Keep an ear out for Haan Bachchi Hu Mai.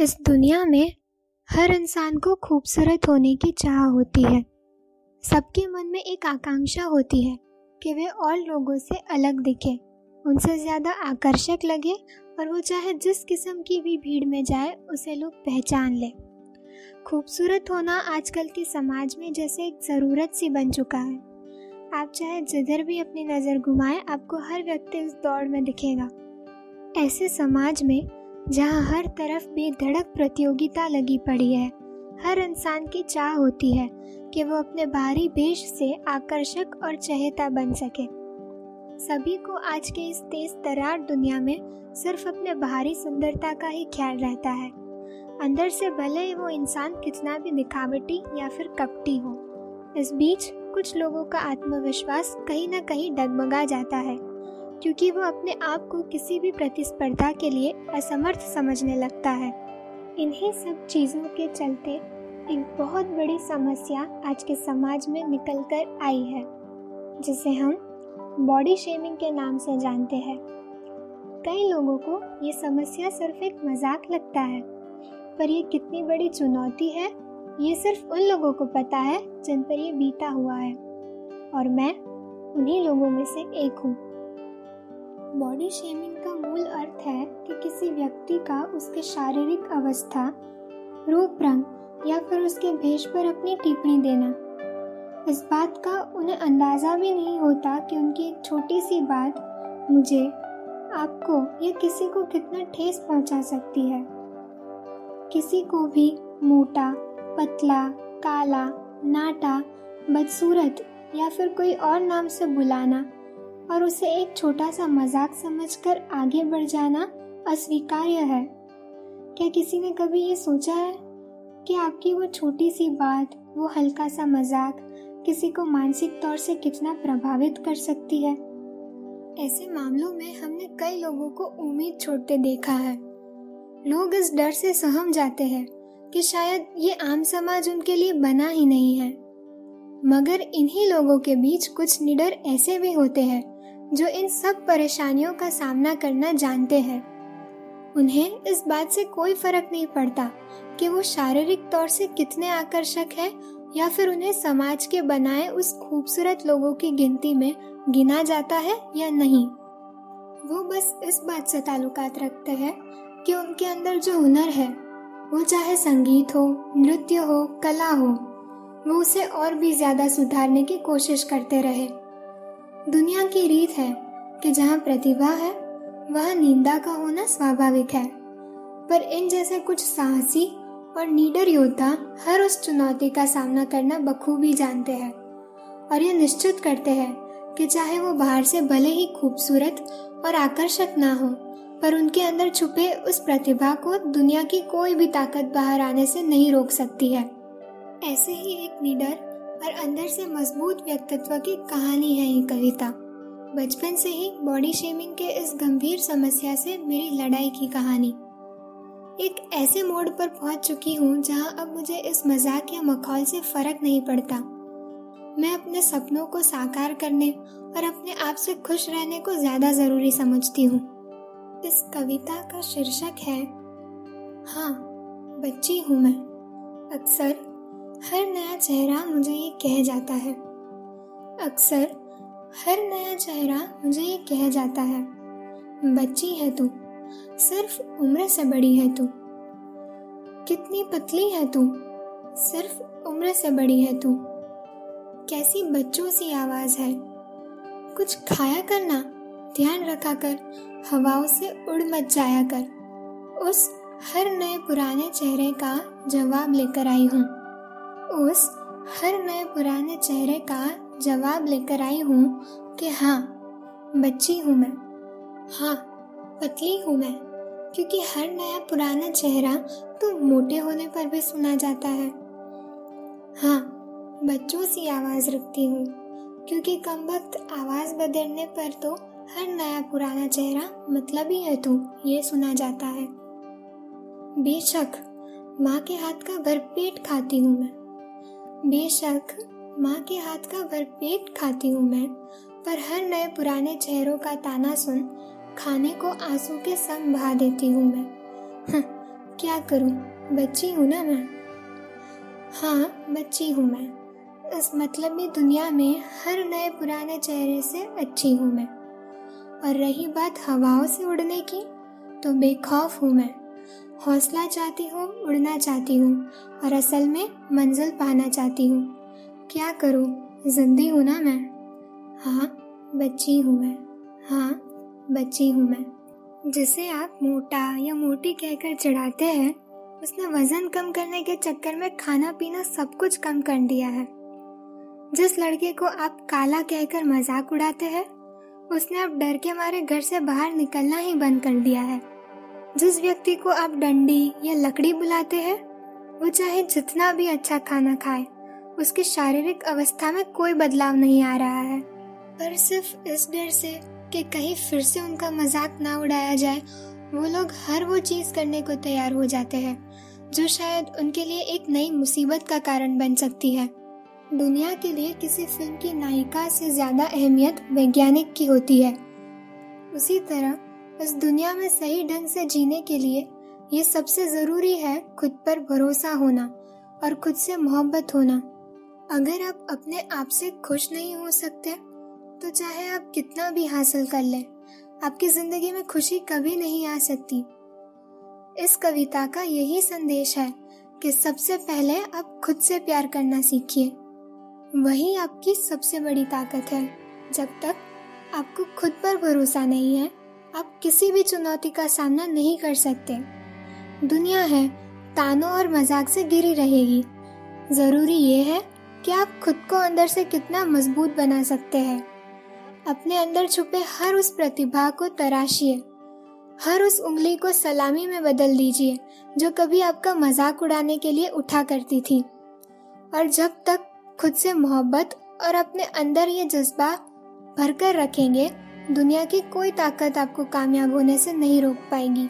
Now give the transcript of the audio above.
इस दुनिया में हर इंसान को खूबसूरत होने की चाह होती है। सबके मन में एक आकांक्षा होती है कि वे और लोगों से अलग दिखे, उनसे ज़्यादा आकर्षक लगे और वो चाहे जिस किस्म की भी भीड़ में जाए उसे लोग पहचान लें। खूबसूरत होना आजकल के समाज में जैसे एक ज़रूरत सी बन चुका है। आप चाहे जिधर भी अपनी नज़र घुमाएं, आपको हर व्यक्ति इस दौड़ में दिखेगा। ऐसे समाज में जहाँ हर तरफ बेधड़क प्रतियोगिता लगी पड़ी है, हर इंसान की चाह होती है कि वो अपने बाहरी भेष से आकर्षक और चहेता बन सके। सभी को आज के इस तेज तरार दुनिया में सिर्फ अपने बाहरी सुंदरता का ही ख्याल रहता है। अंदर से भले ही वो इंसान कितना भी दिखावटी या फिर कपटी हो। इस बीच कुछ लोगों का आत्मविश्वास कहीं ना कहीं डगमगा जाता है, क्योंकि वो अपने आप को किसी भी प्रतिस्पर्धा के लिए असमर्थ समझने लगता है। इन्हीं सब चीज़ों के चलते एक बहुत बड़ी समस्या आज के समाज में निकल कर आई है, जिसे हम बॉडी शेमिंग के नाम से जानते हैं। कई लोगों को ये समस्या सिर्फ एक मजाक लगता है, पर ये कितनी बड़ी चुनौती है ये सिर्फ उन लोगों को पता है जिन पर ये बीता हुआ है, और मैं उन्हीं लोगों में से एक हूँ। बॉडी शेमिंग का मूल अर्थ है कि किसी व्यक्ति का उसके शारीरिक अवस्था, रूप रंग या फिर उसके भेष पर अपनी टिप्पणी देना। इस बात का उन्हें अंदाज़ा भी नहीं होता कि उनकी एक छोटी सी बात मुझे, आपको या किसी को कितना ठेस पहुंचा सकती है। किसी को भी मोटा, पतला, काला, नाटा, बदसूरत या फिर कोई और नाम से बुलाना और उसे एक छोटा सा मजाक समझकर आगे बढ़ जाना अस्वीकार्य है। क्या किसी ने कभी ये सोचा है कि आपकी वो छोटी सी बात, वो हल्का सा मजाक किसी को मानसिक तौर से कितना प्रभावित कर सकती है? ऐसे मामलों में हमने कई लोगों को उम्मीद छोड़ते देखा है। लोग इस डर से सहम जाते हैं कि शायद ये आम समाज उनके लिए बना ही नहीं है। मगर इन्हीं लोगों के बीच कुछ निडर ऐसे भी होते हैं जो इन सब परेशानियों का सामना करना जानते हैं। उन्हें इस बात से कोई फर्क नहीं पड़ता कि वो शारीरिक तौर से कितने आकर्षक हैं या फिर उन्हें समाज के बनाए उस खूबसूरत लोगों की गिनती में गिना जाता है या नहीं। वो बस इस बात से ताल्लुकात रखते हैं कि उनके अंदर जो हुनर है, वो चाहे संगीत हो, नृत्य हो, कला हो, वो उसे और भी ज़्यादा सुधारने की कोशिश करते रहे। दुनिया की रीत है कि जहाँ प्रतिभा है वहाँ निंदा का होना स्वाभाविक है, पर इन जैसे कुछ साहसी और निडर योद्धा हर उस चुनौती का सामना करना बखूबी जानते हैं और ये निश्चित करते हैं कि चाहे वो बाहर से भले ही खूबसूरत और आकर्षक ना हो, पर उनके अंदर छुपे उस प्रतिभा को दुनिया की कोई भी ताकत बाहर आने से नहीं रोक सकती है। ऐसे ही एक निडर और अंदर से मजबूत व्यक्तित्व की कहानी है ये कविता। बचपन से ही बॉडी शेमिंग के इस गंभीर समस्या से मेरी लड़ाई की कहानी एक ऐसे मोड़ पर पहुंच चुकी हूँ जहाँ अब मुझे इस मजाक या मखौल से फर्क नहीं पड़ता। मैं अपने सपनों को साकार करने और अपने आप से खुश रहने को ज़्यादा ज़रूरी समझती हूँ। इस कविता का शीर्षक है हाँ बच्ची हूँ मैं। अक्सर हर नया चेहरा मुझे ये कह जाता है, अक्सर हर नया चेहरा मुझे ये कह जाता है, बच्ची है तू, सिर्फ उम्र से बड़ी है तू। कितनी पतली है तू, सिर्फ उम्र से बड़ी है तू। कैसी बच्चों सी आवाज है, कुछ खाया करना, ध्यान रखा कर, हवाओं से उड़ मत जाया कर। उस हर नए पुराने चेहरे का जवाब लेकर आई हूँ, उस हर नए पुराने चेहरे का जवाब लेकर आई हूँ कि हाँ बच्ची हूँ मैं, हाँ पतली हूँ मैं, क्योंकि हर नया पुराना चेहरा तो मोटे होने पर भी सुना जाता है। हाँ बच्चों सी आवाज़ रखती हूँ, क्योंकि कम वक्त आवाज़ बदलने पर तो हर नया पुराना चेहरा मतलब ही है तू, ये सुना जाता है। बेशक माँ के हाथ का भरपेट खाती हूँ मैं, बेशक माँ के हाथ का भरपेट खाती हूँ मैं, पर हर नए पुराने चेहरों का ताना सुन खाने को आंसू के संग बहा देती हूँ मैं। क्या करूं, बच्ची हूं ना मैं। हाँ, बच्ची हूँ मैं। इस मतलबी दुनिया में हर नए पुराने चेहरे से अच्छी हूँ मैं। और रही बात हवाओं से उड़ने की, तो बेखौफ हूँ मैं। हौसला चाहती हूँ, उड़ना चाहती हूँ, और असल में मंजिल पाना चाहती हूँ। क्या करूँ, जिंदी हूँ ना मैं। हाँ, बच्ची हूँ मैं। हाँ, बच्ची हूँ मैं। जिसे आप मोटा या मोटी कहकर चढ़ाते हैं, उसने वजन कम करने के चक्कर में खाना पीना सब कुछ कम कर दिया है। जिस लड़के को आप काला कहकर मजाक उड़ाते हैं, उसने अब डर के मारे घर से बाहर निकलना ही बंद कर दिया है। जिस व्यक्ति को आप डंडी या लकड़ी बुलाते हैं, वो चाहे जितना भी अच्छा खाना खाए, उसकी शारीरिक अवस्था में कोई बदलाव नहीं आ रहा है। पर सिर्फ इस डर से कि कहीं फिर से उनका मजाक ना उड़ाया जाए, वो लोग हर वो चीज़ करने को तैयार हो जाते हैं जो शायद उनके लिए एक नई मुसीबत का कारण बन सकती है। दुनिया के लिए किसी फिल्म की नायिका से ज़्यादा अहमियत वैज्ञानिक की होती है। उसी तरह इस दुनिया में सही ढंग से जीने के लिए ये सबसे ज़रूरी है खुद पर भरोसा होना और खुद से मोहब्बत होना। अगर आप अपने आप से खुश नहीं हो सकते, तो चाहे आप कितना भी हासिल कर लें, आपकी जिंदगी में खुशी कभी नहीं आ सकती। इस कविता का यही संदेश है कि सबसे पहले आप खुद से प्यार करना सीखिए। वही आपकी सबसे बड़ी ताकत है। जब तक आपको खुद पर भरोसा नहीं है, आप किसी भी चुनौती का सामना नहीं कर सकते। दुनिया है, तानों और मजाक से घिरी रहेगी। जरूरी ये है कि आप खुद को अंदर से कितना मजबूत बना सकते हैं। अपने अंदर छुपे हर उस प्रतिभा को तराशिए, हर उस उंगली को सलामी में बदल दीजिए जो कभी आपका मजाक उड़ाने के लिए उठा करती थी। और जब तक खुद से मोहब्बत और अपने अंदर ये जज्बा भरकर रखेंगे, दुनिया की कोई ताकत आपको कामयाब होने से नहीं रोक पाएगी।